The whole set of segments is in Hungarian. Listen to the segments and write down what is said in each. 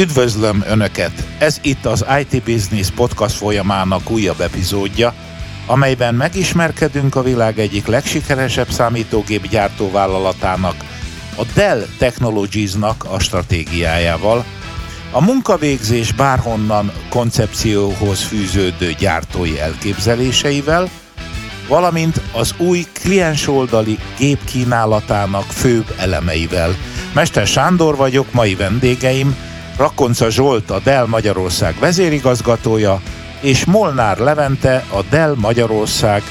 Üdvözlöm Önöket! Ez itt az IT Business Podcast folyamának újabb epizódja, amelyben megismerkedünk a világ egyik legsikeresebb számítógép gyártóvállalatának, a Dell Technologiesnak a stratégiájával, a munkavégzés bárhonnan koncepcióhoz fűződő gyártói elképzeléseivel, valamint az új kliensoldali gépkínálatának főbb elemeivel. Mester Sándor vagyok, mai vendégeim Rakonca Zsolt, a Dell Magyarország vezérigazgatója, és Molnár Levente, a Dell Magyarország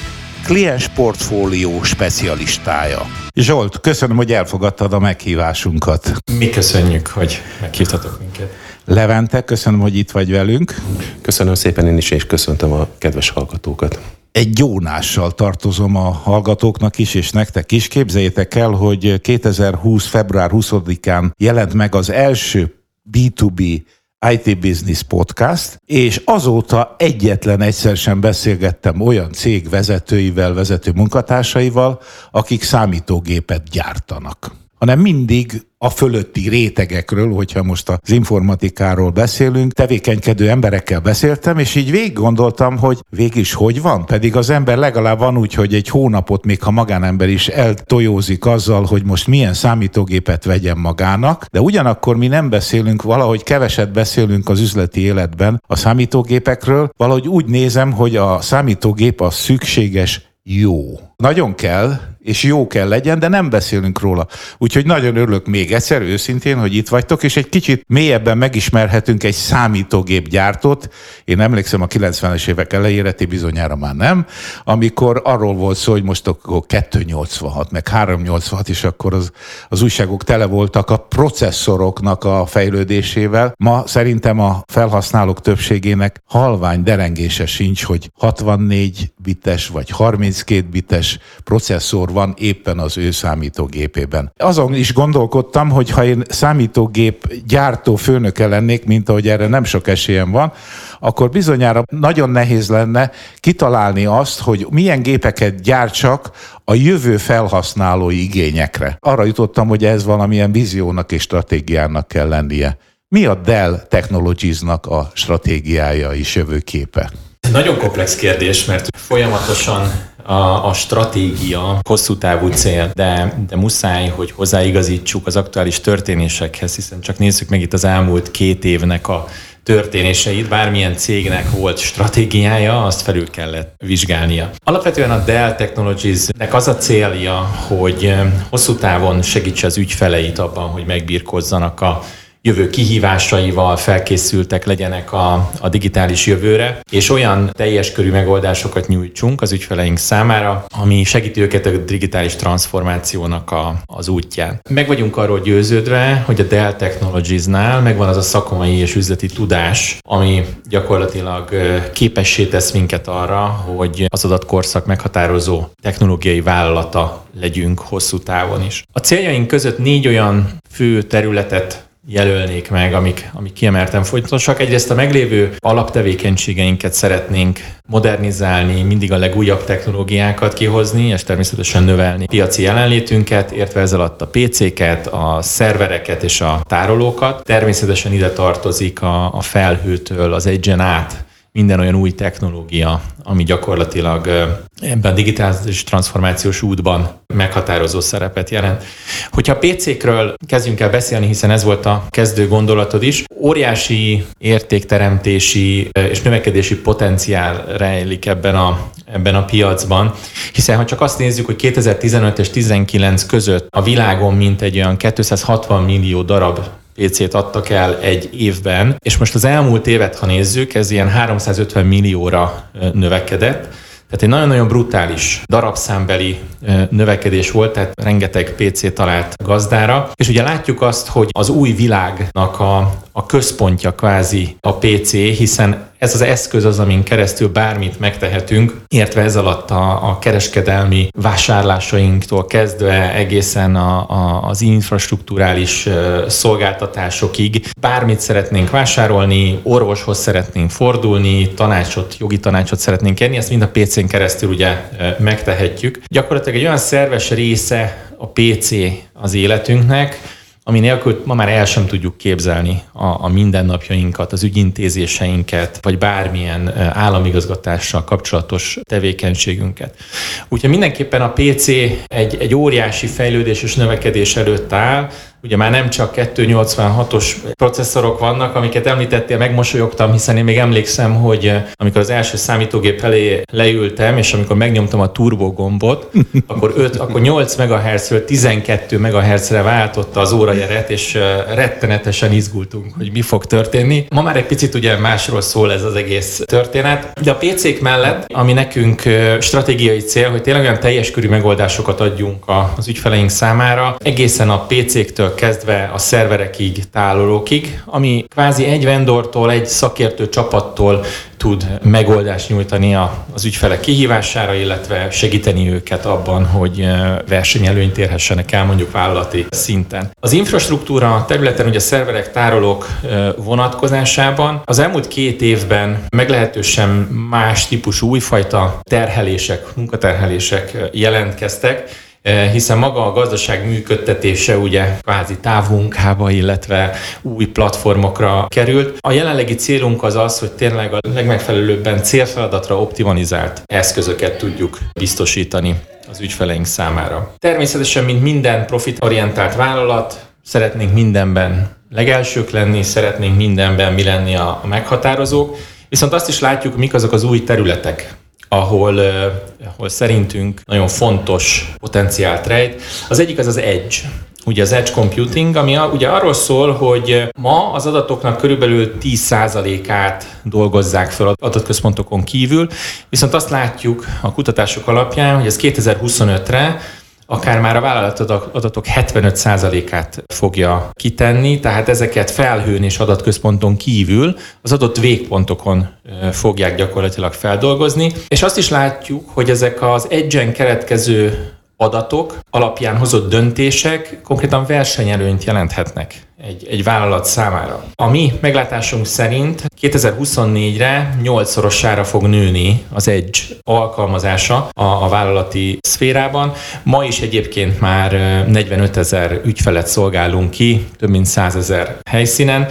kliensportfólió specialistája. Zsolt, köszönöm, hogy elfogadtad a meghívásunkat. Mi köszönjük, hogy meghívtatok minket. Levente, köszönöm, hogy itt vagy velünk. Köszönöm szépen én is, és köszöntöm a kedves hallgatókat. Egy gyónással tartozom a hallgatóknak is, és nektek is. Képzeljétek el, hogy 2020. február 20-án jelent meg az első B2B IT Business Podcast, és azóta egyetlen egyszer sem beszélgettem olyan cég vezetőivel, vezető munkatársaival, akik számítógépet gyártanak, hanem mindig a fölötti rétegekről, hogyha most az informatikáról beszélünk, tevékenykedő emberekkel beszéltem, és így végig gondoltam, hogy végis hogy van? Pedig az ember legalább van úgy, hogy egy hónapot, még ha magánember is eltojózik azzal, hogy most milyen számítógépet vegyen magának, de ugyanakkor mi nem beszélünk, valahogy keveset beszélünk az üzleti életben a számítógépekről, valahogy úgy nézem, hogy a számítógép a szükséges jó. Nagyon kell, és jó kell legyen, de nem beszélünk róla. Úgyhogy nagyon örülök még egyszer, őszintén, hogy itt vagytok, és egy kicsit mélyebben megismerhetünk egy számítógépgyártót. Én emlékszem a 90-es évek elejére, ti bizonyára már nem, amikor arról volt szó, hogy most akkor 286, meg 386, és akkor az újságok tele voltak a processzoroknak a fejlődésével. Ma szerintem a felhasználók többségének halvány derengése sincs, hogy 64 bites, vagy 32 bites processzor van éppen az ő számítógépében. Azon is gondolkodtam, hogy ha én számítógép gyártó főnöke lennék, mint ahogy erre nem sok esélyem van, akkor bizonyára nagyon nehéz lenne kitalálni azt, hogy milyen gépeket gyártsak a jövő felhasználói igényekre. Arra jutottam, hogy ez valamilyen víziónak és stratégiának kell lennie. Mi a Dell Technologiesnak a stratégiája és jövőképe? Nagyon komplex kérdés, mert folyamatosan a stratégia hosszú távú cél, de muszáj, hogy hozzáigazítsuk az aktuális történésekhez, hiszen csak nézzük meg itt az elmúlt 2 évnek a történéseit, bármilyen cégnek volt stratégiája, azt felül kellett vizsgálnia. Alapvetően a Dell Technologiesnek az a célja, hogy hosszú távon segítse az ügyfeleit abban, hogy megbirkózzanak a jövő kihívásaival, felkészültek legyenek a digitális jövőre, és olyan teljes körű megoldásokat nyújtsunk az ügyfeleink számára, ami segíti őket a digitális transformációnak az útján. Meg vagyunk arról győződve, hogy a Dell Technologiesnál megvan az a szakmai és üzleti tudás, ami gyakorlatilag képessé tesz minket arra, hogy az adatkorszak meghatározó technológiai vállalata legyünk hosszú távon is. A céljaink között 4 olyan fő területet jelölnék meg, amik kiemelten fontosak. Egyrészt a meglévő alaptevékenységeinket szeretnénk modernizálni, mindig a legújabb technológiákat kihozni, és természetesen növelni piaci jelenlétünket, értve ez alatt a PC-ket, a szervereket és a tárolókat. Természetesen ide tartozik a felhőtől, az Edge-en át minden olyan új technológia, ami gyakorlatilag ebben a digitális transformációs útban meghatározó szerepet jelent. Hogyha PC-kről kezdjünk el beszélni, hiszen ez volt a kezdő gondolatod is, óriási értékteremtési és növekedési potenciál rejlik ebben a piacban, hiszen ha csak azt nézzük, hogy 2015 és 2019 között a világon mintegy olyan 260 millió darab PC-t adtak el egy évben, és most az elmúlt évet, ha nézzük, ez ilyen 350 millióra növekedett. Tehát egy nagyon-nagyon brutális darabszámbeli növekedés volt, tehát rengeteg PC talált gazdára. És ugye látjuk azt, hogy az új világnak a központja kvázi a PC, hiszen ez az eszköz az, amin keresztül bármit megtehetünk, értve ez alatt a kereskedelmi vásárlásainktól kezdve egészen az infrastrukturális szolgáltatásokig. Bármit szeretnénk vásárolni, orvoshoz szeretnénk fordulni, jogi tanácsot szeretnénk kérni, ezt mind a PC-n keresztül ugye megtehetjük. Gyakorlatilag egy olyan szerves része a PC az életünknek, ami nélkül ma már el sem tudjuk képzelni a mindennapjainkat, az ügyintézéseinket, vagy bármilyen államigazgatással kapcsolatos tevékenységünket. Úgyhogy mindenképpen a PC egy óriási fejlődés és növekedés előtt áll. Ugye már nem csak 286-os processzorok vannak, amiket említettél, megmosolyogtam, hiszen én még emlékszem, hogy amikor az első számítógép elé leültem, és amikor megnyomtam a turbo gombot, akkor 8 MHz-ről 12 MHz-re váltotta az órajeret, és rettenetesen izgultunk, hogy mi fog történni. Ma már egy picit ugye másról szól ez az egész történet, de a PC-k mellett, ami nekünk stratégiai cél, hogy tényleg olyan teljes körű megoldásokat adjunk az ügyfeleink számára, egészen a PC-ktől kezdve a szerverekig, tárolókig, ami kvázi egy vendortól, egy szakértő csapattól tud megoldást nyújtani az ügyfelek kihívására, illetve segíteni őket abban, hogy versenyelőnyt érhessenek el mondjuk vállalati szinten. Az infrastruktúra területen, ugye a szerverek, tárolók vonatkozásában az elmúlt 2 évben meglehetősen más típusú újfajta terhelések, munkaterhelések jelentkeztek, hiszen maga a gazdaság működtetése ugye kvázi távmunkába, illetve új platformokra került. A jelenlegi célunk az az, hogy tényleg a legmegfelelőbben célfeladatra optimalizált eszközöket tudjuk biztosítani az ügyfeleink számára. Természetesen, mint minden profitorientált vállalat, szeretnénk mindenben legelsők lenni, szeretnénk mindenben mi lenni a meghatározók, viszont azt is látjuk, mik azok az új területek, ahol szerintünk nagyon fontos potenciált rejt. Az egyik az Edge, ugye az Edge Computing, ami ugye arról szól, hogy ma az adatoknak körülbelül 10%-át dolgozzák fel adatközpontokon kívül, viszont azt látjuk a kutatások alapján, hogy ez 2025-re akár már a vállalat adatok 75%-át fogja kitenni, tehát ezeket felhőn és adatközponton kívül az adott végpontokon fogják gyakorlatilag feldolgozni. És azt is látjuk, hogy ezek az Edge-en keletkező adatok alapján hozott döntések konkrétan versenyelőnyt jelenthetnek egy vállalat számára. A mi meglátásunk szerint 2024-re 8-szorosára fog nőni az Edge alkalmazása a vállalati szférában. Ma is egyébként már 45 000 ügyfelet szolgálunk ki, több mint 100 000 helyszínen.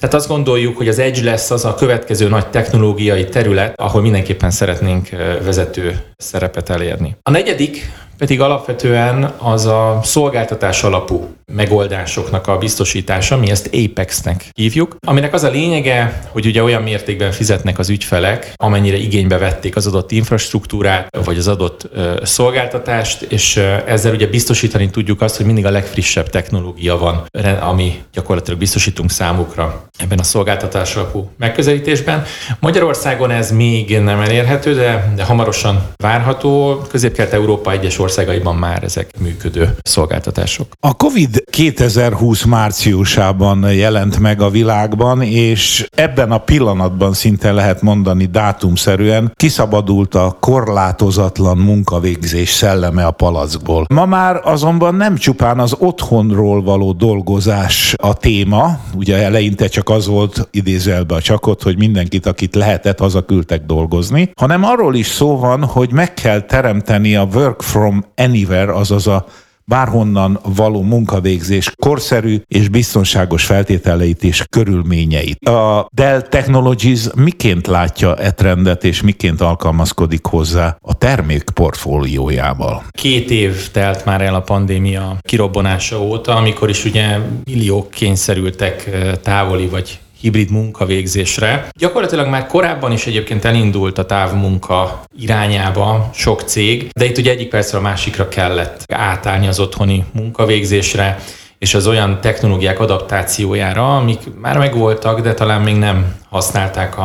Tehát azt gondoljuk, hogy az Edge lesz az a következő nagy technológiai terület, ahol mindenképpen szeretnénk vezető szerepet elérni. A negyedik pedig alapvetően az a szolgáltatás alapú megoldásoknak a biztosítása, mi ezt Apexnek hívjuk, aminek az a lényege, hogy ugye olyan mértékben fizetnek az ügyfelek, amennyire igénybe vették az adott infrastruktúrát, vagy az adott szolgáltatást, és ezzel ugye biztosítani tudjuk azt, hogy mindig a legfrissebb technológia van, ami gyakorlatilag biztosítunk számukra ebben a szolgáltatás alapú megközelítésben. Magyarországon ez még nem elérhető, de hamarosan várható. Közép-Kelet-Európa egyes országaiban már ezek működő szolgáltatások. A Covid 2020 márciusában jelent meg a világban, és ebben a pillanatban szinte lehet mondani dátumszerűen kiszabadult a korlátozatlan munkavégzés szelleme a palackból. Ma már azonban nem csupán az otthonról való dolgozás a téma, ugye eleinte csak az volt, idézelbe a csakot, hogy mindenkit, akit lehetett, hazaküldtek dolgozni, hanem arról is szó van, hogy meg kell teremteni a work from anywhere, azaz a bárhonnan való munkavégzés korszerű és biztonságos feltételeit és körülményeit. A Dell Technologies miként látja e trendet, és miként alkalmazkodik hozzá a termék portfóliójával? 2 év telt már el a pandémia kirobbanása óta, amikor is ugye milliók kényszerültek távoli vagy hibrid munkavégzésre. Gyakorlatilag már korábban is egyébként elindult a távmunka irányába sok cég, de itt ugye egyik percről a másikra kellett átállni az otthoni munkavégzésre, és az olyan technológiák adaptációjára, amik már megvoltak, de talán még nem használták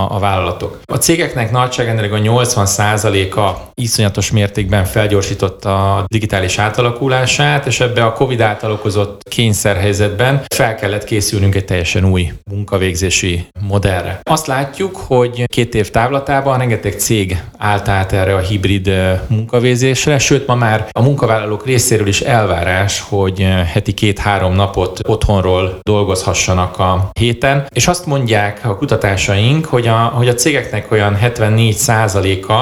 a vállalatok. A cégeknek nagyságrendileg a 80%-a iszonyatos mértékben felgyorsította a digitális átalakulását, és ebbe a Covid által okozott kényszerhelyzetben fel kellett készülnünk egy teljesen új munkavégzési modellre. Azt látjuk, hogy 2 év távlatában rengeteg cég állt át erre a hibrid munkavégzésre, sőt ma már a munkavállalók részéről is elvárás, hogy heti 2-3 napot otthonról dolgozhassanak a héten. És azt mondják a kutatásaink, hogy a cégeknek olyan 74%-a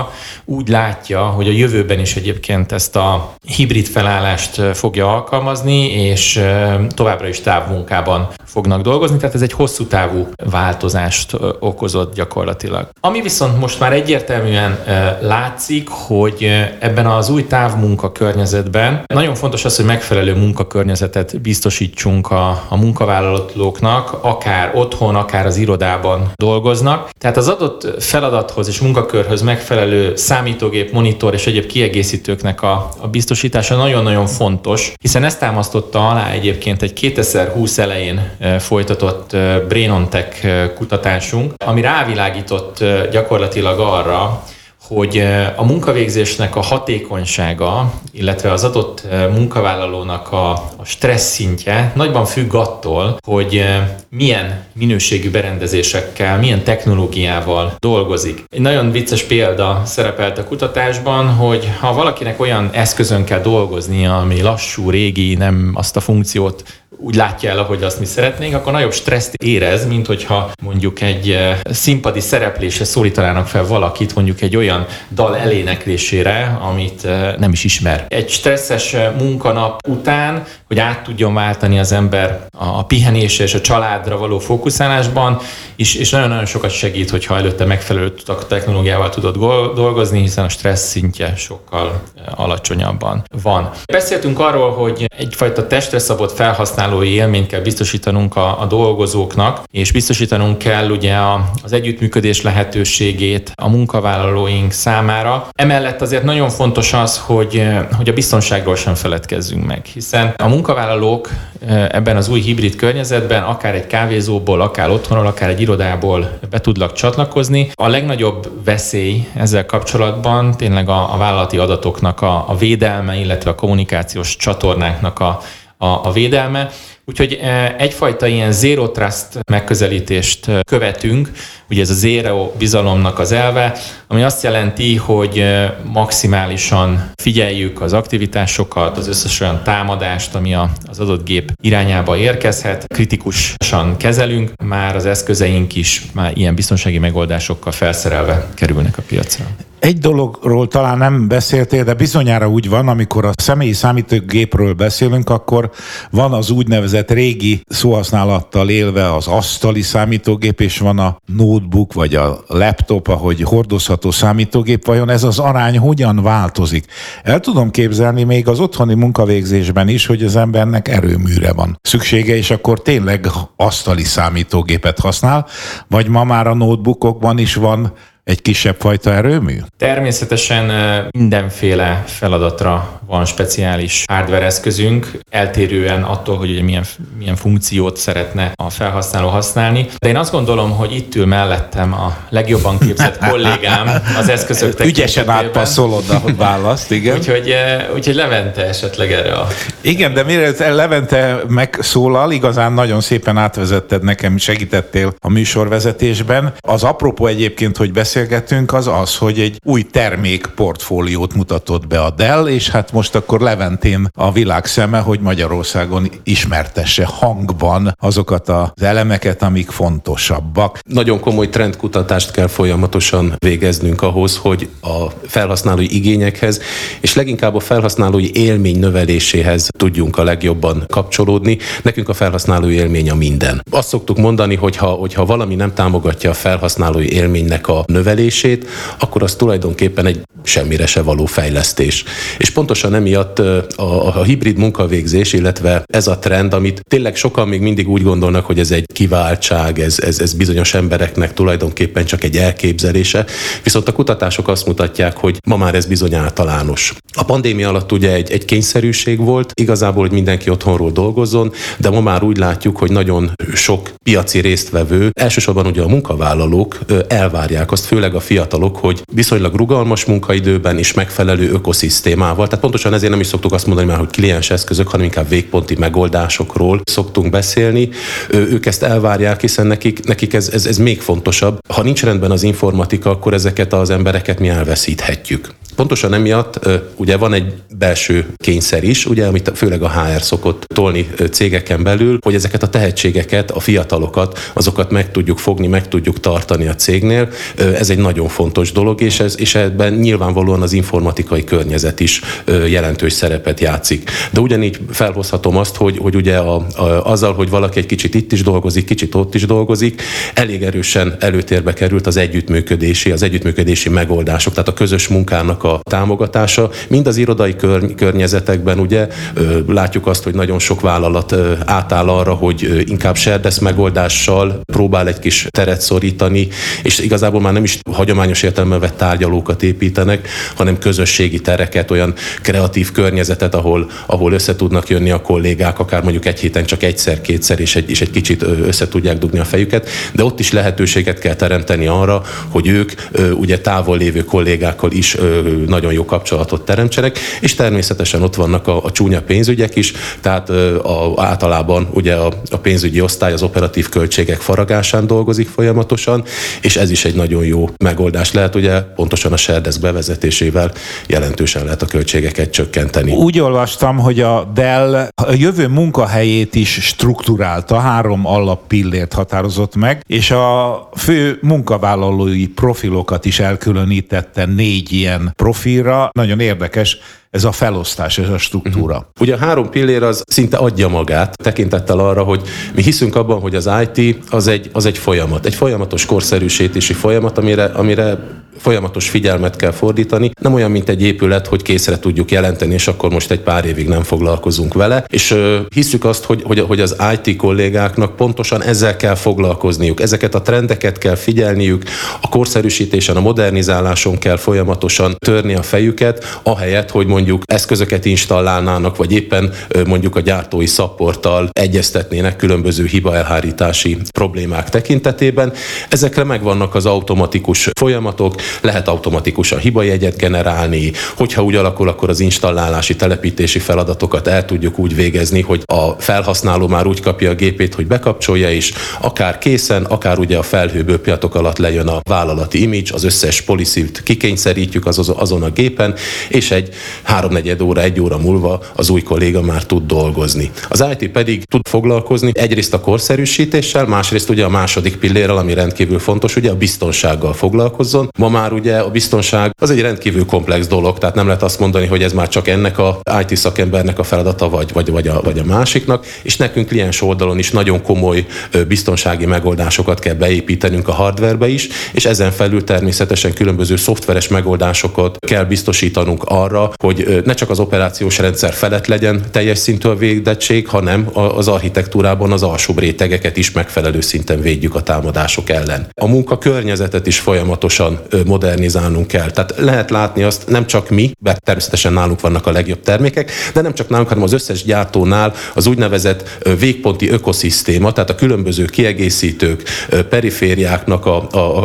úgy látja, hogy a jövőben is egyébként ezt a hibrid felállást fogja alkalmazni, és továbbra is távmunkában fognak dolgozni, tehát ez egy hosszú távú változást okozott gyakorlatilag. Ami viszont most már egyértelműen látszik, hogy ebben az új távmunka környezetben nagyon fontos az, hogy megfelelő munkakörnyezetet biztosítsunk a munkavállalóknak, akár otthon, akár az irodában dolgoznak. Tehát az adott feladathoz és munkakörhöz megfelelő számítógép, monitor és egyéb kiegészítőknek a biztosítása nagyon-nagyon fontos, hiszen ezt támasztotta alá egyébként egy 2020 elején folytatott Brain on Tech kutatásunk, ami rávilágított gyakorlatilag arra, hogy a munkavégzésnek a hatékonysága, illetve az adott munkavállalónak a stressz szintje nagyban függ attól, hogy milyen minőségű berendezésekkel, milyen technológiával dolgozik. Egy nagyon vicces példa szerepelt a kutatásban, hogy ha valakinek olyan eszközön kell dolgoznia, ami lassú, régi, nem azt a funkciót úgy látja el, ahogy azt mi szeretnénk, akkor nagyobb stresszt érez, mint hogyha mondjuk egy színpadi szereplésre szólítanának fel valakit, mondjuk egy olyan dal eléneklésére, amit nem is ismer. Egy stresszes munkanap után, hogy át tudjon váltani az ember a pihenésre és a családra való fókuszálásban, és nagyon-nagyon sokat segít, hogyha előtte megfelelő technológiával tudod dolgozni, hiszen a stressz szintje sokkal alacsonyabban van. Beszéltünk arról, hogy egyfajta testre szabott felhasználói élményt kell biztosítanunk a dolgozóknak, és biztosítanunk kell ugye az együttműködés lehetőségét a munkavállalóink számára. Emellett azért nagyon fontos az, hogy a biztonságról sem feledkezzünk meg, hiszen a munkavállalók ebben az új hibrid környezetben akár egy kávézóból, akár otthonról, akár egy irodából be tudnak csatlakozni. A legnagyobb veszély ezzel kapcsolatban tényleg a vállalati adatoknak a védelme, illetve a kommunikációs csatornáknak a védelme. Úgyhogy egyfajta ilyen Zero Trust megközelítést követünk, ugye ez a zero bizalomnak az elve, ami azt jelenti, hogy maximálisan figyeljük az aktivitásokat, az összes olyan támadást, ami az adott gép irányába érkezhet, kritikusan kezelünk, már az eszközeink is már ilyen biztonsági megoldásokkal felszerelve kerülnek a piacra. Egy dologról talán nem beszéltél, de bizonyára úgy van, amikor a személyi számítógépről beszélünk, akkor van az úgynevezett régi szóhasználattal élve az asztali számítógép, és van a notebook vagy a laptop, ahogy hordozható számítógép. Vajon ez az arány hogyan változik? El tudom képzelni még az otthoni munkavégzésben is, hogy az embernek erőműre van szüksége, és akkor tényleg asztali számítógépet használ, vagy ma már a notebookokban is van egy kisebb fajta erőmű? Természetesen mindenféle feladatra van speciális hardware eszközünk, eltérően attól, hogy milyen funkciót szeretne a felhasználó használni. De én azt gondolom, hogy itt ül mellettem a legjobban képzett kollégám az eszközök tekintetében. Ügyesen átpasszolod a választ, igen. úgyhogy Levente esetleg erre a... Igen, de mire Levente megszólal, igazán nagyon szépen átvezetted nekem, segítettél a műsorvezetésben. Az apropó egyébként, hogy beszélgetünk, az, hogy egy új termékportfóliót mutatott be a Dell, és hát most akkor Leventén a világ szeme, hogy Magyarországon ismertesse hangban azokat az elemeket, amik fontosabbak. Nagyon komoly trendkutatást kell folyamatosan végeznünk ahhoz, hogy a felhasználói igényekhez, és leginkább a felhasználói élmény növeléséhez tudjunk a legjobban kapcsolódni. Nekünk a felhasználói élmény a minden. Azt szoktuk mondani, hogyha valami nem támogatja a felhasználói élménynek a növelését, akkor az tulajdonképpen egy semmire se való fejlesztés. És pontosan emiatt a hibrid munkavégzés, illetve ez a trend, amit tényleg sokan még mindig úgy gondolnak, hogy ez egy kiváltság, ez bizonyos embereknek tulajdonképpen csak egy elképzelése, viszont a kutatások azt mutatják, hogy ma már ez bizony általános. A pandémia alatt ugye egy kényszerűség volt, igazából, hogy mindenki otthonról dolgozzon, de ma már úgy látjuk, hogy nagyon sok piaci résztvevő, elsősorban ugye a munkavállalók elvárják azt, főleg a fiatalok, hogy viszonylag rugalmas munkaidőben és megfelelő ökoszisztémával. Tehát pontosan ezért nem is szoktuk azt mondani már, hogy kliens eszközök, hanem inkább végponti megoldásokról szoktunk beszélni. Ők ezt elvárják, hiszen nekik ez még fontosabb. Ha nincs rendben az informatika, akkor ezeket az embereket mi elveszíthetjük. pontosan emiatt ugye van egy belső kényszer is, ugye, amit főleg a HR szokott tolni cégeken belül, hogy ezeket a tehetségeket, a fiatalokat, azokat meg tudjuk fogni, meg tudjuk tartani a cégnél. Ez egy nagyon fontos dolog, és ebben nyilvánvalóan az informatikai környezet is jelentős szerepet játszik. De ugyanígy felhozhatom azt, hogy ugye azzal, hogy valaki egy kicsit itt is dolgozik, kicsit ott is dolgozik, elég erősen előtérbe került az együttműködési megoldások, tehát a közös munkának a támogatása. Mind az irodai környezetekben ugye látjuk azt, hogy nagyon sok vállalat átáll arra, hogy inkább serdesz megoldással próbál egy kis teret szorítani, és igazából már nem is hagyományos értelemben vett tárgyalókat építenek, hanem közösségi tereket, olyan kreatív környezetet, ahol össze tudnak jönni a kollégák, akár mondjuk egy héten csak egyszer-kétszer, és egy kicsit össze tudják dugni a fejüket, de ott is lehetőséget kell teremteni arra, hogy ők ugye távol lévő kollégákkal is nagyon jó kapcsolatot teremtsenek, és természetesen ott vannak a csúnya pénzügyek is, tehát általában ugye a pénzügyi osztály az operatív költségek faragásán dolgozik folyamatosan, és ez is egy nagyon jó megoldás lehet, ugye pontosan a shared desk bevezetésével jelentősen lehet a költségeket csökkenteni. Úgy olvastam, hogy a Dell a jövő munkahelyét is strukturálta, 3 alappillért határozott meg, és a fő munkavállalói profilokat is elkülönítette 4 ilyen profilra. Nagyon érdekes ez a felosztás, ez a struktúra. Ugye a 3 pillér az szinte adja magát, tekintettel arra, hogy mi hiszünk abban, hogy az IT az egy folyamat, egy folyamatos korszerűsítési folyamat, amire folyamatos figyelmet kell fordítani. Nem olyan, mint egy épület, hogy készre tudjuk jelenteni, és akkor most egy pár évig nem foglalkozunk vele. És hiszük azt, hogy az IT kollégáknak pontosan ezzel kell foglalkozniuk. Ezeket a trendeket kell figyelniük, a korszerűsítésen, a modernizáláson kell folyamatosan törni a fejüket, ahelyett, hogy mondjuk eszközöket installálnának, vagy éppen mondjuk a gyártói supporttal egyeztetnének különböző hibaelhárítási problémák tekintetében. Ezekre megvannak az automatikus folyamatok, lehet automatikusan hibajegyet generálni, hogyha úgy alakul, akkor az installálási, telepítési feladatokat el tudjuk úgy végezni, hogy a felhasználó már úgy kapja a gépét, hogy bekapcsolja is, akár készen, akár ugye a felhőből pillanatok alatt lejön a vállalati image, az összes policy-t kikényszerítjük azon a gépen, és egy 3-4 óra, 1 óra múlva az új kolléga már tud dolgozni. Az IT pedig tud foglalkozni egyrészt a korszerűsítéssel, másrészt ugye a második pillérrel, ami rendkívül fontos, ugye a biztonsággal foglalkozzon. Ma már ugye a biztonság az egy rendkívül komplex dolog, tehát nem lehet azt mondani, hogy ez már csak ennek a IT szakembernek a feladata, vagy a másiknak, és nekünk kliens oldalon is nagyon komoly biztonsági megoldásokat kell beépítenünk a hardverbe is, és ezen felül természetesen különböző szoftveres megoldásokat kell biztosítanunk arra, hogy ne csak az operációs rendszer felett legyen teljes szintű a védettség, hanem az architektúrában az alsóbb rétegeket is megfelelő szinten védjük a támadások ellen. A munkakörnyezetet is folyamatosan modernizálnunk kell. Tehát lehet látni azt, nem csak mi, mert természetesen nálunk vannak a legjobb termékek, de nem csak nálunk, hanem az összes gyártónál az úgynevezett végponti ökoszisztéma, tehát a különböző kiegészítők, perifériáknak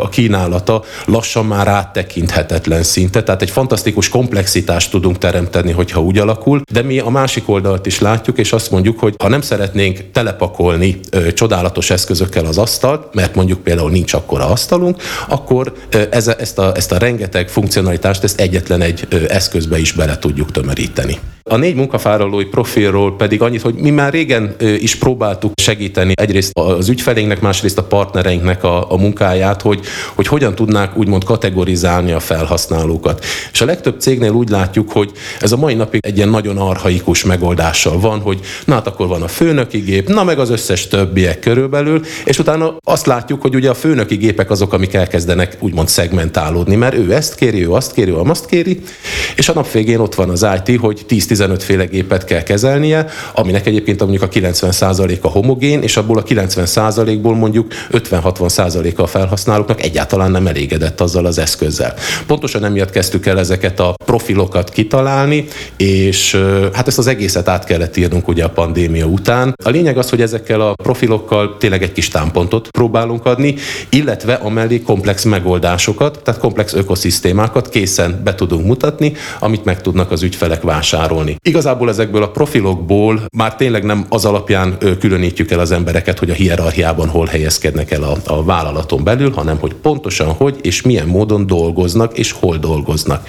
a kínálata lassan már áttekinthetetlen szinte. Tehát egy fantasztikus komplexitást tudunk teremteni, hogyha úgy alakul, de mi a másik oldalt is látjuk, és azt mondjuk, hogy ha nem szeretnénk telepakolni csodálatos eszközökkel az asztalt, mert mondjuk például nincs akkora asztalunk, akkor ezt a rengeteg funkcionalitást ezt egyetlen egy eszközbe is bele tudjuk tömöríteni. A 4 munkavállalói profilról pedig annyit, hogy mi már régen is próbáltuk segíteni egyrészt az ügyfeleinknek, másrészt a partnereinknek a munkáját, hogy hogyan tudnák úgymond kategorizálni a felhasználókat. És a legtöbb cégnél úgy látjuk, hogy ez a mai napig egy ilyen nagyon archaikus megoldással van, hogy na hát akkor van a főnöki gép, na meg az összes többiek körülbelül, és utána azt látjuk, hogy ugye a főnöki gépek azok, amik elkezdenek úgymond szegmentálódni, mert ő ezt kéri, ő azt kéri, ő azt kéri, és a nap végén ott van az IT, hogy 10-15 féle gépet kell kezelnie, aminek egyébként mondjuk a 90%-a homogén, és abból a 90%-ból mondjuk 50-60%-a a felhasználóknak egyáltalán nem elégedett azzal az eszközzel. Pontosan emiatt kezdtük el ezeket a profilokat kitalálni, és hát ezt az egészet át kellett írnunk ugye a pandémia után. A lényeg az, hogy ezekkel a profilokkal tényleg egy kis támpontot próbálunk adni, illetve amellé komplex megoldásokat, tehát komplex ökoszisztémákat készen be tudunk mutatni, amit meg tudnak az ügyfelek vásárolni. Igazából ezekből a profilokból már tényleg nem az alapján különítjük el az embereket, hogy a hierarchiában hol helyezkednek el a vállalaton belül, hanem hogy pontosan hogy és milyen módon dolgoznak és hol dolgoznak.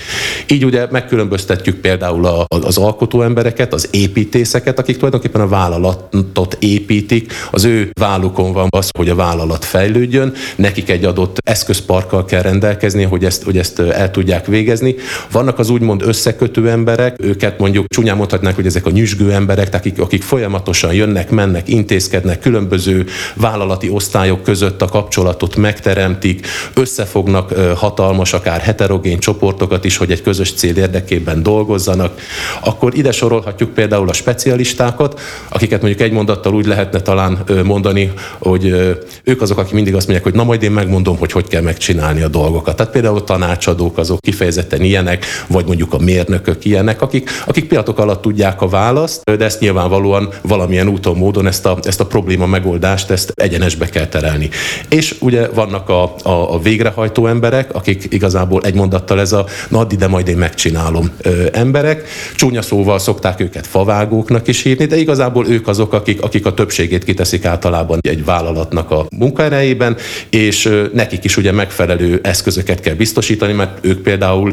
Így ugye megkülönböztetjük például az alkotó embereket, az építészeket, akik tulajdonképpen a vállalatot építik, az ő vállukon van az, hogy a vállalat fejlődjön, nekik egy adott eszközparkkal kell rendelkezni, hogy ezt el tudják végezni. Vannak az úgymond összekötő emberek, őket mondjuk csúnyán mondhatnánk, hogy ezek a nyüzsgő emberek, akik folyamatosan jönnek, mennek, intézkednek, különböző vállalati osztályok között a kapcsolatot megteremtik, összefognak hatalmas, akár heterogén csoportokat is, hogy egy közös cél érdekében dolgozzanak. Akkor ide sorolhatjuk például a specialistákat, akiket mondjuk egy mondattal úgy lehetne talán mondani, hogy ők azok, akik mindig azt mondják, hogy na majd én megmondom, hogy kell megcsinálni a dolgokat. Tehát például a tanácsadók azok kifejezetten ilyenek, vagy mondjuk a mérnökök ilyenek, akik pillanatok alatt tudják a választ, de ezt nyilvánvalóan valamilyen úton, módon ezt a probléma megoldást, ezt egyenesbe kell terelni. És ugye vannak a végrehajtó emberek, akik igazából egy mondattal ez a na add ide, majd én megcsinálom emberek. Csúnya szóval szokták őket favágóknak is hívni, de igazából ők azok, akik a többségét kiteszik általában egy vállalatnak a munkaerejében, és nekik is ugye megfelelő eszközöket kell biztosítani, mert ők például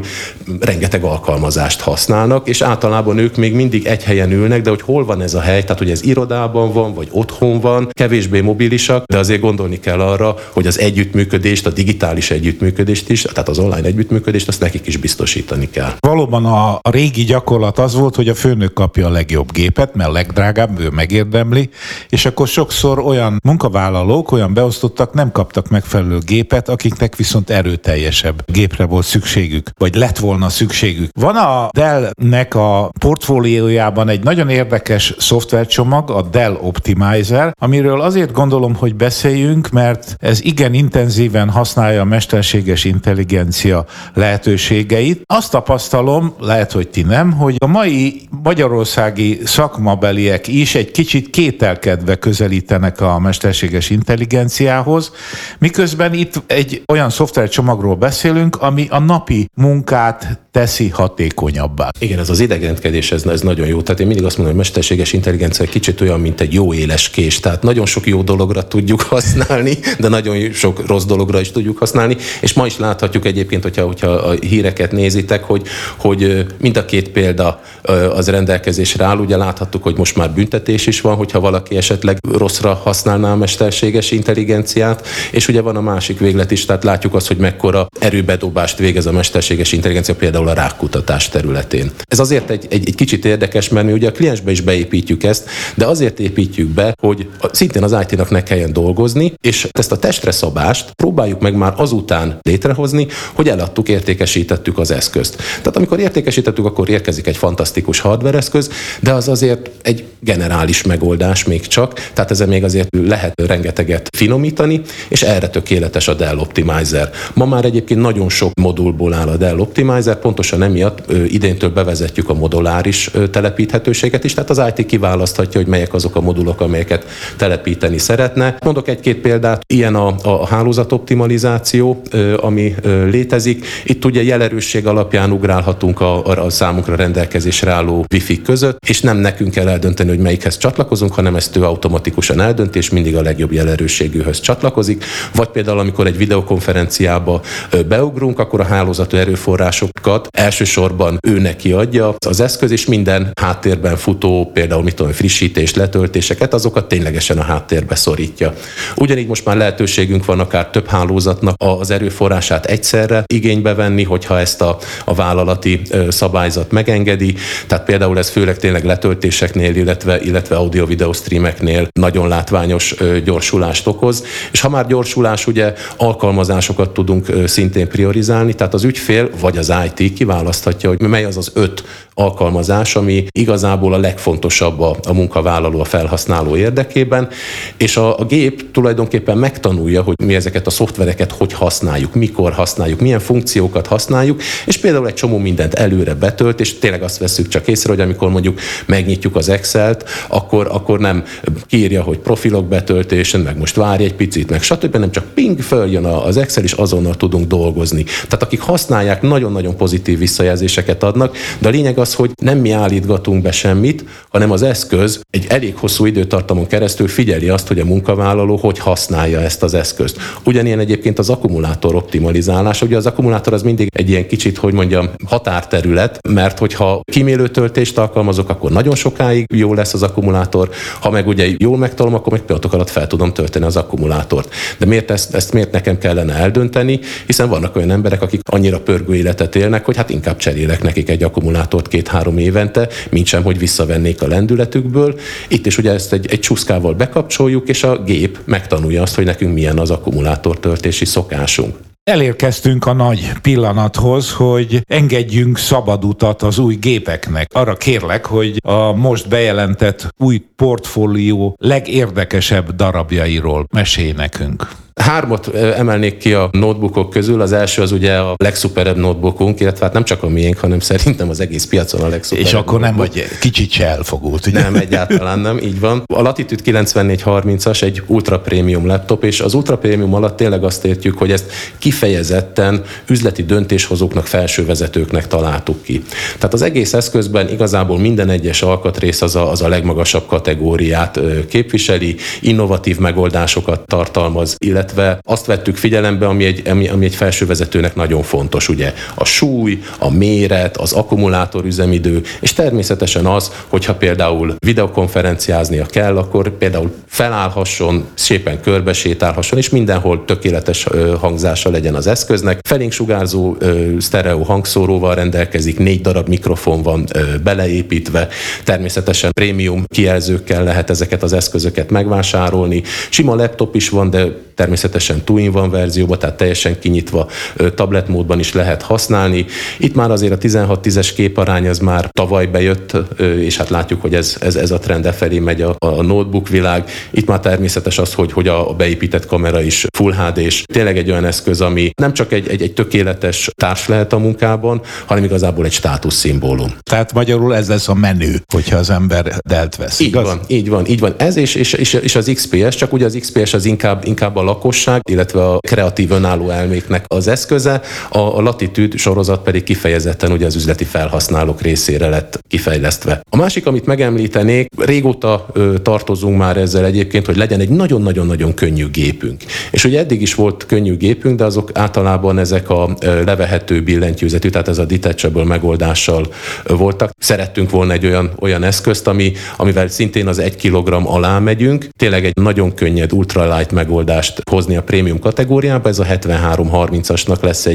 rengeteg alkalmazást használnak, és általában ők még mindig egy helyen ülnek, de hogy hol van ez a hely, tehát hogy ez irodában van, vagy otthon van, kevésbé mobilisak, de azért gondolni kell arra, hogy az együttműködést, a digitális együttműködést is, tehát az online együttműködést, azt nekik is biztosítani kell. Valóban a régi gyakorlat az volt, hogy a főnök kapja a legjobb gépet, mert a legdrágább, ő megérdemli, és akkor sokszor olyan munkavállalók, olyan beosztottak nem kaptak megfelelő gépet, akiknek viszont erőteljesebb gépre volt szükségük, vagy lett volna szükségük. Van a Dell-nek a portfóliójában egy nagyon érdekes szoftvercsomag, a Dell Optimizer, amiről azért gondolom, hogy beszéljünk, mert ez igen intenzíven használja a mesterséges intelligencia lehetőségeit. Azt tapasztalom, lehet, hogy ti nem, hogy a mai magyarországi szakmabeliek is egy kicsit kételkedve közelítenek a mesterséges intelligenciához, miközben itt egy olyan szoftvercsomagról beszélünk, ami a napi munkát teszi hatékonyabbá. Igen, ez az idegenkedés, ez nagyon jó. Tehát én mindig azt mondom, hogy mesterséges intelligencia kicsit olyan, mint egy jó éles kés. Tehát nagyon sok jó dologra tudjuk használni, de nagyon sok rossz dologra is tudjuk használni, és ma is láthatjuk egyébként, hogyha a híreket nézitek, hogy mind a két példa az rendelkezésre áll. Ugye láthattuk, hogy most már büntetés is van, hogyha valaki esetleg rosszra használná a mesterséges intelligenciát, és ugye van a másik véglet is, tehát látjuk azt, hogy mekkora erőbedobást végez a mesterséges intelligencia például a rákkutatás területén. Ez azért egy kicsit érdekes, mert mi ugye a kliensbe is beépítjük ezt, de azért építjük be, hogy szintén az IT-nak ne kelljen dolgozni, és ezt a testre szabást próbáljuk meg már azután létrehozni, hogy eladtuk, értékesítettük az eszközt. Tehát amikor értékesítettük, akkor érkezik egy fantasztikus hardware eszköz, de az azért egy generális megoldás még csak, tehát ezen még azért lehet rengeteget finomítani, és erre tökéletes a Dell Optimizer. Ma már egyébként nagyon sok modulból áll a Dell Optimizer, pontosan emiatt idéntől bevezetjük a moduláris telepíthetőséget is, tehát az IT kiválaszthatja, hogy melyek azok a modulok, amelyeket telepíteni szeretne. Mondok egy-két példát, ilyen a hálózatoptimalizáció, ami létezik. Itt ugye jelerősség alapján ugrálhatunk a számunkra rendelkezésre álló Wi-Fi között, és nem nekünk kell eldönteni, hogy melyikhez csatlakozunk, hanem ezt ő automatikusan eldönti, és mindig a legjobb jelerősségűhöz csatlakozik. Vagy például, amikor egy videokonferenciába beugrunk, akkor a hálózatú erőforrásokat elsősorban ő neki adja az eszköz, és minden háttérben futó, például frissítés, letöltéseket, azokat ténylegesen a háttérbe szorítja. Ugyanígy most már lehetőségünk van akár több hálózatnak az erőforrását egyszerre igénybe venni, hogyha ezt a vállalati szabályzat megengedi. Tehát például ez főleg tényleg letöltéseknél, illetve audio-video streameknél nagyon látványos gyorsulást okoz. És ha már gyorsulás, ugye alkalmazásokat tudunk szintén priorizálni, tehát az ügyfél vagy az IT kiválaszthatja, hogy mely az az 5 alkalmazás, ami igazából a legfontosabb a munkavállaló, a felhasználó érdekében, és a gép tulajdonképpen megtanulja, hogy mi ezeket a szoftvereket hogy használjuk, mikor használjuk, milyen funkciókat használjuk, és például egy csomó mindent előre betölt, és tényleg azt veszük csak észre, hogy amikor mondjuk megnyitjuk az Excelt, akkor nem kiírja, hogy profilok betöltésen, meg most várj egy picit, meg stb., nem csak ping följön az Excel, és azonnal tud tudunk dolgozni. Tehát akik használják, nagyon-nagyon pozitív visszajelzéseket adnak, de a lényeg az, hogy nem mi állítgatunk be semmit, hanem az eszköz egy elég hosszú időtartamon keresztül figyeli azt, hogy a munkavállaló hogy használja ezt az eszközt. Ugyanilyen egyébként az akkumulátor optimalizálás. Ugye az akkumulátor az mindig egy ilyen kicsit, hogy mondjam, határterület, mert hogyha kímélő töltést alkalmazok, akkor nagyon sokáig jó lesz az akkumulátor, ha meg ugye jól megtalom, akkor meg pillanatok alatt fel tudom tölteni az akkumulátort. De miért ezt miért nekem kellene eldönteni, hiszen vannak olyan emberek, akik annyira pörgő életet élnek, hogy hát inkább cserélek nekik egy akkumulátort 2-3 évente, mintsem, hogy visszavennék a lendületükből. Itt is ugye ezt egy csúszkával bekapcsoljuk, és a gép megtanulja azt, hogy nekünk milyen az akkumulátortöltési szokásunk. Elérkeztünk a nagy pillanathoz, hogy engedjünk szabad utat az új gépeknek. Arra kérlek, hogy a most bejelentett új portfólió legérdekesebb darabjairól mesélj nekünk. 3 emelnék ki a notebookok közül. Az első az ugye a legszuperebb notebookunk, illetve hát nem csak a miénk, hanem szerintem az egész piacon a legszuperebb. És akkor notebook. Nem vagy kicsit se elfogult. Ugye? Nem, egyáltalán nem, így van. A Latitude 9430-as egy ultra prémium laptop, és az ultra prémium alatt tényleg azt értjük, hogy ezt kifejezetten üzleti döntéshozóknak, felsővezetőknek találtuk ki. Tehát az egész eszközben igazából minden egyes alkatrész az a legmagasabb kategóriát képviseli, innovatív megoldásokat tartalmaz, illetve azt vettük figyelembe, ami egy felsővezetőnek nagyon fontos, ugye a súly, a méret, az akkumulátor üzemidő, és természetesen az, hogyha például videokonferenciáznia kell, akkor például felállhasson, szépen körbesétálhasson, és mindenhol tökéletes hangzása legyen az eszköznek. Felénk sugárzó sztereó hangszóróval rendelkezik, 4 darab mikrofon van beleépítve, természetesen prémium kijelzőkkel lehet ezeket az eszközöket megvásárolni. Sima laptop is van, de természetesen two-in-one verzióban, tehát teljesen kinyitva tabletmódban is lehet használni. Itt már azért a 16:10-es képarány az már tavaly bejött, és hát látjuk, hogy ez a trend felé megy a notebook világ. Itt már természetes az, hogy a beépített kamera is full HD, és tényleg egy olyan eszköz, ami nem csak egy tökéletes társ lehet a munkában, hanem igazából egy státuszszimbólum. Tehát magyarul ez lesz a menü, hogyha az ember Dellt vesz. Így van. Ez és az XPS, csak ugye az XPS az inkább a lakosság, illetve a kreatív önálló elméknek az eszköze, a Latitude sorozat pedig kifejezetten ugye az üzleti felhasználók részére lett kifejlesztve. A másik, amit megemlítenék, régóta tartozunk már ezzel egyébként, hogy legyen egy nagyon-nagyon-nagyon könnyű gépünk. És ugye eddig is volt könnyű gépünk, de azok általában ezek a levehető billentyűzetű, tehát ez a detachable megoldással voltak. Szerettünk volna egy olyan eszközt, amivel szintén az 1 kilogramm alá megyünk, tényleg egy nagyon könnyed ultralight megoldást hozni a prémium kategóriába. Ez a 7330-asnak lesz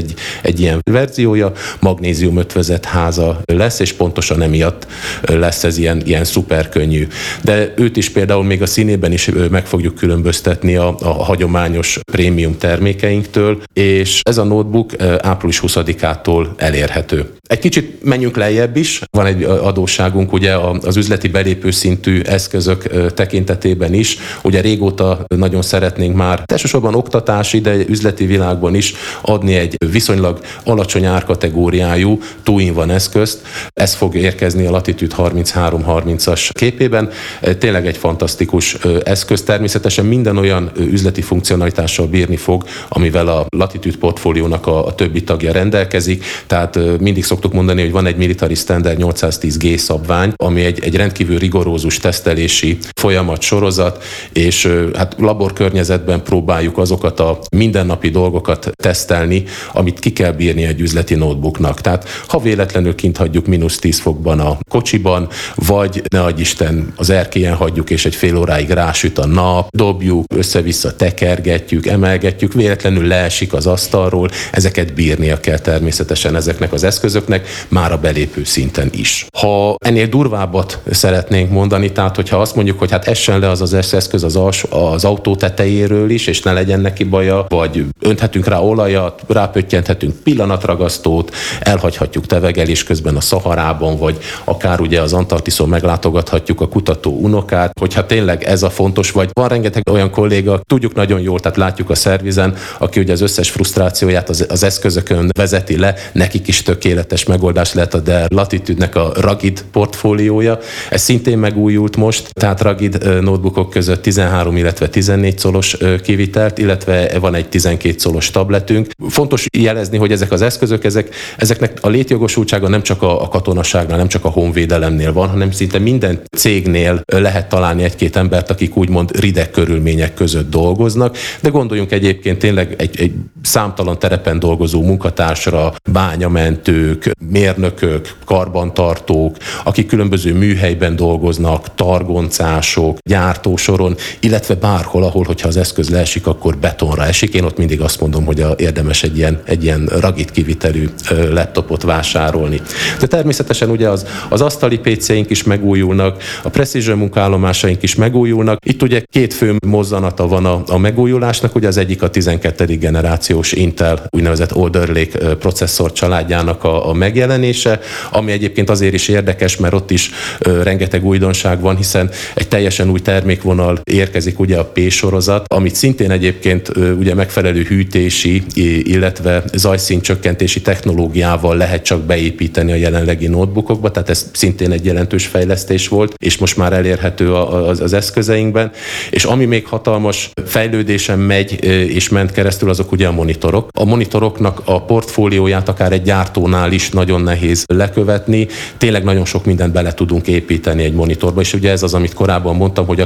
egy ilyen verziója, magnézium ötvözet háza lesz, és pontosan emiatt lesz ez ilyen szuperkönnyű. De őt is például még a színében is meg fogjuk különböztetni a hagyományos prémium termékeinktől, és ez a notebook április 20-ától elérhető. Egy kicsit menjünk lejjebb is, van egy adósságunk ugye az üzleti belépő szintű eszközök tekintetében is, ugye régóta nagyon szeretnénk már elsősorban oktatási, de üzleti világban is adni egy viszonylag alacsony árkategóriájú two-in-one eszközt. Ez fog érkezni a Latitude 3330-as képében. Tényleg egy fantasztikus eszköz, természetesen minden olyan üzleti funkcionalitással bírni fog, amivel a Latitude portfóliónak a többi tagja rendelkezik, tehát mindig szoktuk mondani, hogy van egy Military Standard 810G szabvány, ami egy rendkívül rigorózus tesztelési folyamat sorozat, és hát laborkörnyezetben próbáljuk azokat a mindennapi dolgokat tesztelni, amit ki kell bírni egy üzleti notebooknak. Tehát ha véletlenül kint hagyjuk -10 fokban a kocsiban, vagy ne adj Isten az erkélyen hagyjuk, és egy fél óráig rásüt a nap, dobjuk, össze-vissza tekergetjük, emelgetjük, véletlenül leesik az asztalról, ezeket bírnia kell természetesen ezeknek az eszközöknek, már a belépő szinten is. Ha ennél durvábbat szeretnénk mondani, tehát hogyha azt mondjuk, hogy hát essen le az eszköz az autó tetejéről is, és ne legyen neki baja, vagy önthetünk rá olajat, rápöttyenthetünk pillanatragasztót, elhagyhatjuk tevegelés közben a Szaharában, vagy akár ugye az Antarktiszon meglátogathatjuk a kutató unokát, hogyha tényleg ez a fontos, vagy van rengeteg olyan kolléga, tudjuk nagyon jól, tehát látjuk a szervizen, aki ugye az összes frusztrációját az eszközökön vezeti le, nekik is tökéletes megoldás lehet a Dell Latitude-nek a Ragid portfóliója. Ez szintén megújult most, tehát Ragid notebookok között 13, illetve 14 colos tévitelt, illetve van egy 12 colos tabletünk. Fontos jelezni, hogy ezek az eszközök, ezeknek a létjogosultsága nem csak a katonaságnál, nem csak a honvédelemnél van, hanem szinte minden cégnél lehet találni egy-két embert, akik úgymond rideg körülmények között dolgoznak, de gondoljunk egyébként tényleg egy számtalan terepen dolgozó munkatársra, bányamentők, mérnökök, karbantartók, akik különböző műhelyben dolgoznak, targoncások, gyártósoron, illetve bárhol, ahol, hogyha az eszköz leesik, akkor betonra esik. Én ott mindig azt mondom, hogy érdemes egy ilyen ragit kivitelű laptopot vásárolni. De természetesen ugye az asztali PC-ink is megújulnak, a Precision munkaállomásaink is megújulnak. Itt ugye két fő mozzanata van a megújulásnak, ugye az egyik a 12. generációs Intel úgynevezett Alder Lake processzor családjának a megjelenése, ami egyébként azért is érdekes, mert ott is rengeteg újdonság van, hiszen egy teljesen új termékvonal érkezik, ugye a P-sorozat, amit szintén egyébként ugye megfelelő hűtési, illetve zajszíncsökkentési technológiával lehet csak beépíteni a jelenlegi notebookokba, tehát ez szintén egy jelentős fejlesztés volt, és most már elérhető az eszközeinkben, és ami még hatalmas fejlődésen megy és ment keresztül, azok ugye a monitorok. A monitoroknak a portfólióját akár egy gyártónál is nagyon nehéz lekövetni, tényleg nagyon sok mindent bele tudunk építeni egy monitorba, és ugye ez az, amit korábban mondtam, hogy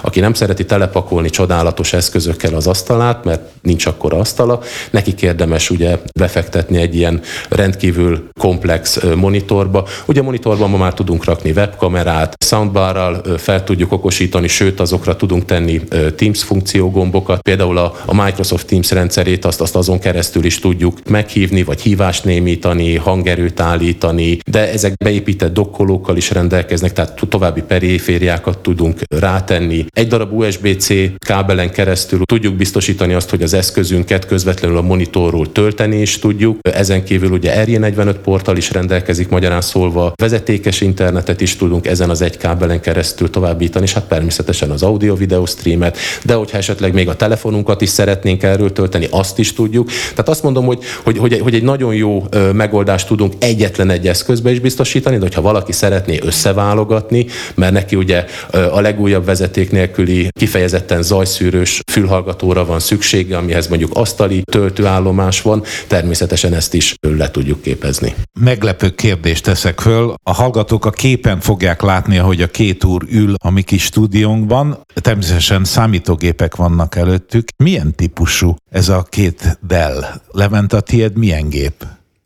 aki nem szereti telepakolni csodálatos eszközökkel az asztalát, mert nincs akkora asztala, nekik érdemes ugye befektetni egy ilyen rendkívül komplex monitorba. Ugye a monitorban ma már tudunk rakni webkamerát, soundbarral fel tudjuk okosítani, sőt azokra tudunk tenni Teams funkciógombokat, például a Microsoft Teams rendszerét, azt azon keresztül is tudjuk meghívni, vagy hívást némítani, hangerőt állítani, de ezek beépített dokkolókkal is rendelkeznek, tehát további perifériákat tudunk rátenni. Egy darab USB-C kábelen keresztül tudjuk biztosítani azt, hogy az eszközünket közvetlenül a monitorról tölteni is tudjuk. Ezen kívül ugye RJ45 porttal is rendelkezik, magyarán szólva vezetékes internetet is tudunk ezen az egy kábelen keresztül továbbítani, és hát természetesen az audio-videó streamet, de hogyha esetleg még a telefonunkat is szeretnénk erről tölteni, azt is tudjuk. Tehát azt mondom, hogy egy nagyon jó megoldást tudunk egyetlen egy eszközbe is biztosítani, de hogyha valaki szeretné összeválogatni, mert neki ugye a legújabb vezeték nélküli kifejezetten zajszűrős fülhallgatóra van szüksége, amihez mondjuk asztali töltőállomás van, természetesen ezt is le tudjuk képezni. Meglepő kérdést teszek föl. A hallgatók a képen fogják látni, ahogy a két úr ül a mi kis stúdiónkban. Természetesen számítógépek vannak előttük. Milyen típusú ez a két Dell? Levente, a tiéd milyen gép?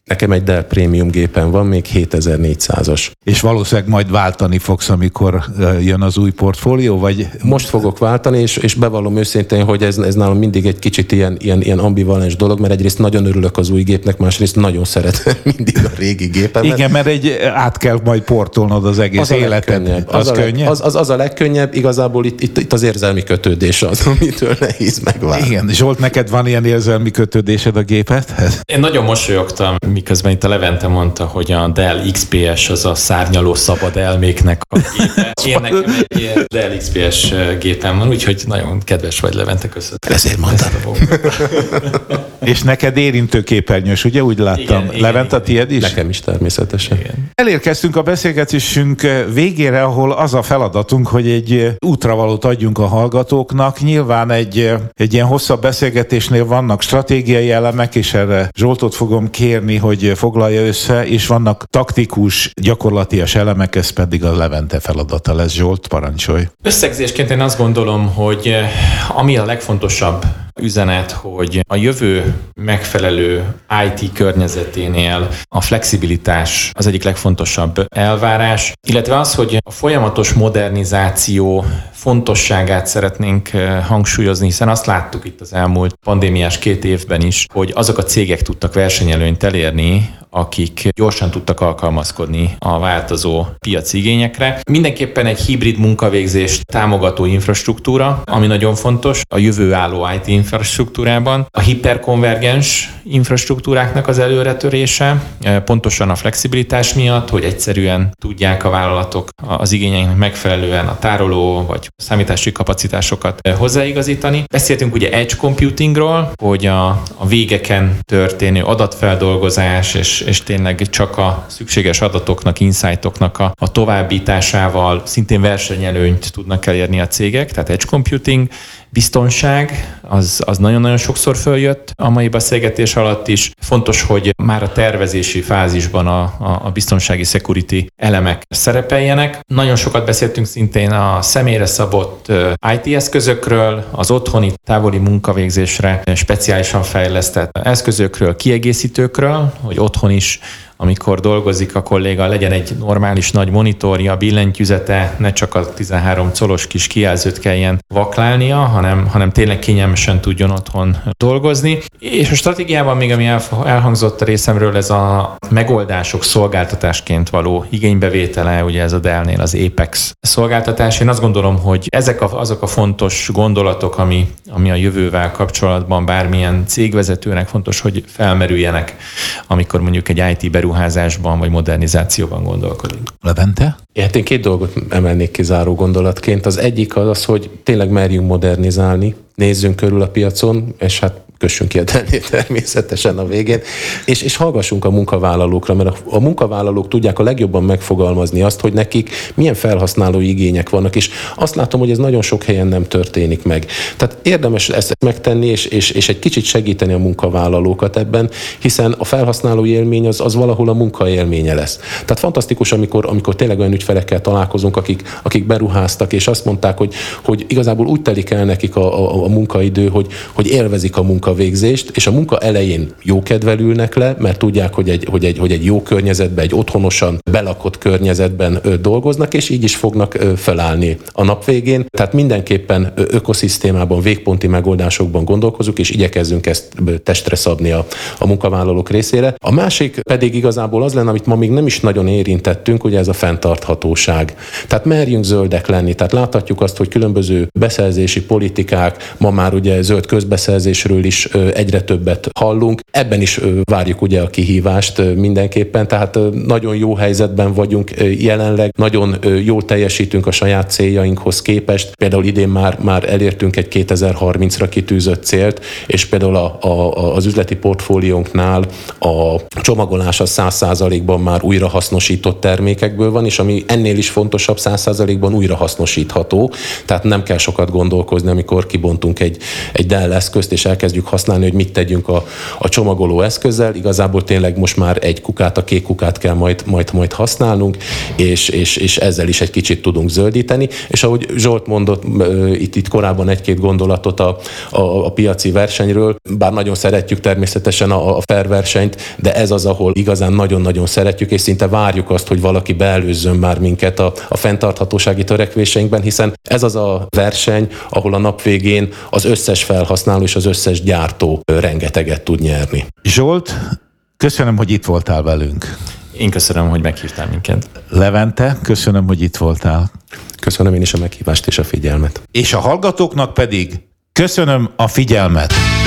Nekem egy Dell Premium gépen van, még 7400-as. És valószínűleg majd váltani fogsz, amikor jön az új portfólió, vagy? Most fogok váltani, és bevallom őszintén, hogy ez nálam mindig egy kicsit ilyen ambivalens dolog, mert egyrészt nagyon örülök az új gépnek, másrészt nagyon szeretem mindig a régi gépemet. Igen, mert át kell majd portolnod az egész életet. Az a legkönnyebb, igazából itt az érzelmi kötődés az, amitől nehéz megválni. Igen, Zsolt, neked van ilyen érzelmi kötődésed a gépet? Én nagyon mosolyogtam, miközben itt a Levente mondta, hogy a Dell XPS az a szárnyaló szabad elméknek a gépe. Én nekem egy ilyen Dell XPS gépem van, úgyhogy nagyon kedves vagy, Levente, köszönöm. Ezért mondtam. És neked érintőképernyős, ugye? Úgy láttam. Igen, Levente, tiéd is? Nekem is természetesen. Igen. Elérkeztünk a beszélgetésünk végére, ahol az a feladatunk, hogy egy útravalót adjunk a hallgatóknak. Nyilván egy ilyen hosszabb beszélgetésnél vannak stratégiai elemek, és erre Zsoltot fogom kérni, hogy foglalja össze, és vannak taktikus, gyakorlatias elemek, ez pedig a Levente feladata lesz. Zsolt, parancsolj! Összegzésként én azt gondolom, hogy ami a legfontosabb üzenet, hogy a jövő megfelelő IT környezeténél a flexibilitás az egyik legfontosabb elvárás, illetve az, hogy a folyamatos modernizáció fontosságát szeretnénk hangsúlyozni, hiszen azt láttuk itt az elmúlt pandémiás 2 évben is, hogy azok a cégek tudtak versenyelőnyt elérni, akik gyorsan tudtak alkalmazkodni a változó piaci igényekre. Mindenképpen egy hibrid munkavégzést támogató infrastruktúra, ami nagyon fontos, a jövő álló IT infrastruktúrában. A hiperkonvergens infrastruktúráknak az előretörése, pontosan a flexibilitás miatt, hogy egyszerűen tudják a vállalatok az igényeinknek megfelelően a tároló vagy számítási kapacitásokat hozzáigazítani. Beszéltünk ugye Edge Computingról, hogy a végeken történő adatfeldolgozás és tényleg csak a szükséges adatoknak, insightoknak a továbbításával szintén versenyelőnyt tudnak elérni a cégek, tehát Edge Computing, biztonság, az nagyon-nagyon sokszor följött. A mai beszélgetés alatt is fontos, hogy már a tervezési fázisban a biztonsági security elemek szerepeljenek. Nagyon sokat beszéltünk szintén a személyre szabott IT eszközökről, az otthoni távoli munkavégzésre speciálisan fejlesztett eszközökről, kiegészítőkről, hogy otthon is, amikor dolgozik a kolléga, legyen egy normális nagy monitorja, billentyűzete, ne csak a 13 colos kis kijelzőt kelljen vaklálnia, hanem tényleg kényelmesen tudjon otthon dolgozni. És a stratégiában még, ami elhangzott a részemről, ez a megoldások szolgáltatásként való igénybevétele, ugye ez a Dell-nél az Apex szolgáltatás. Én azt gondolom, hogy ezek azok a fontos gondolatok, ami a jövővel kapcsolatban bármilyen cégvezetőnek fontos, hogy felmerüljenek, amikor mondjuk egy IT beruházásban vagy modernizációban gondolkodik. Levente? Hát én két dolgot emelnék ki záró gondolatként. Az egyik az, hogy tényleg merjünk modernizálni, nézzünk körül a piacon, és hát kössünk ki a Dell-nél természetesen a végén, és hallgassunk a munkavállalókra, mert a munkavállalók tudják a legjobban megfogalmazni azt, hogy nekik milyen felhasználói igények vannak, és azt látom, hogy ez nagyon sok helyen nem történik meg. Tehát érdemes ezt megtenni, és egy kicsit segíteni a munkavállalókat ebben, hiszen a felhasználói élmény az valahol a munkaélménye lesz. Tehát fantasztikus, amikor tényleg olyan ügyfelekkel találkozunk, akik beruháztak, és azt mondták, hogy igazából úgy telik el nekik a munkaidő, hogy élvezik a munkavégzést, és a munka elején jókedvel ülnek le, mert tudják, hogy egy jó környezetben, egy otthonosan belakott környezetben dolgoznak, és így is fognak felállni a nap végén. Tehát mindenképpen ökoszisztémában, végponti megoldásokban gondolkozunk, és igyekezzünk ezt testre szabni a munkavállalók részére. A másik pedig igazából az lenne, amit ma még nem is nagyon érintettünk, ugye ez a fenntarthatóság. Tehát merjünk zöldek lenni, tehát láthatjuk azt, hogy különböző beszerzési politikák, ma már ugye zöld közbeszerzésről is egyre többet hallunk. Ebben is várjuk ugye a kihívást mindenképpen, tehát nagyon jó helyzetben vagyunk jelenleg, nagyon jól teljesítünk a saját céljainkhoz képest. Például idén már elértünk egy 2030-ra kitűzött célt, és például az üzleti portfóliónknál a csomagolás az 100%-ban már újrahasznosított termékekből van, és ami ennél is fontosabb, 100%-ban újrahasznosítható, tehát nem kell sokat gondolkozni, amikor kibontunk egy Dell eszközt, és elkezdjük használni, hogy mit tegyünk a csomagoló eszközzel. Igazából tényleg most már egy kukát, a kék kukát kell majd használnunk, és ezzel is egy kicsit tudunk zöldíteni. És ahogy Zsolt mondott itt korábban egy-két gondolatot a piaci versenyről, bár nagyon szeretjük természetesen a fair versenyt, de ez az, ahol igazán nagyon-nagyon szeretjük, és szinte várjuk azt, hogy valaki beelőzzön már minket a fenntarthatósági törekvéseinkben, hiszen ez az a verseny, ahol a nap végén az összes felhasználó és az összes gyártó rengeteget tud nyerni. Zsolt, köszönöm, hogy itt voltál velünk. Én köszönöm, hogy meghívtál minket. Levente, köszönöm, hogy itt voltál. Köszönöm én is a meghívást és a figyelmet. És a hallgatóknak pedig köszönöm a figyelmet.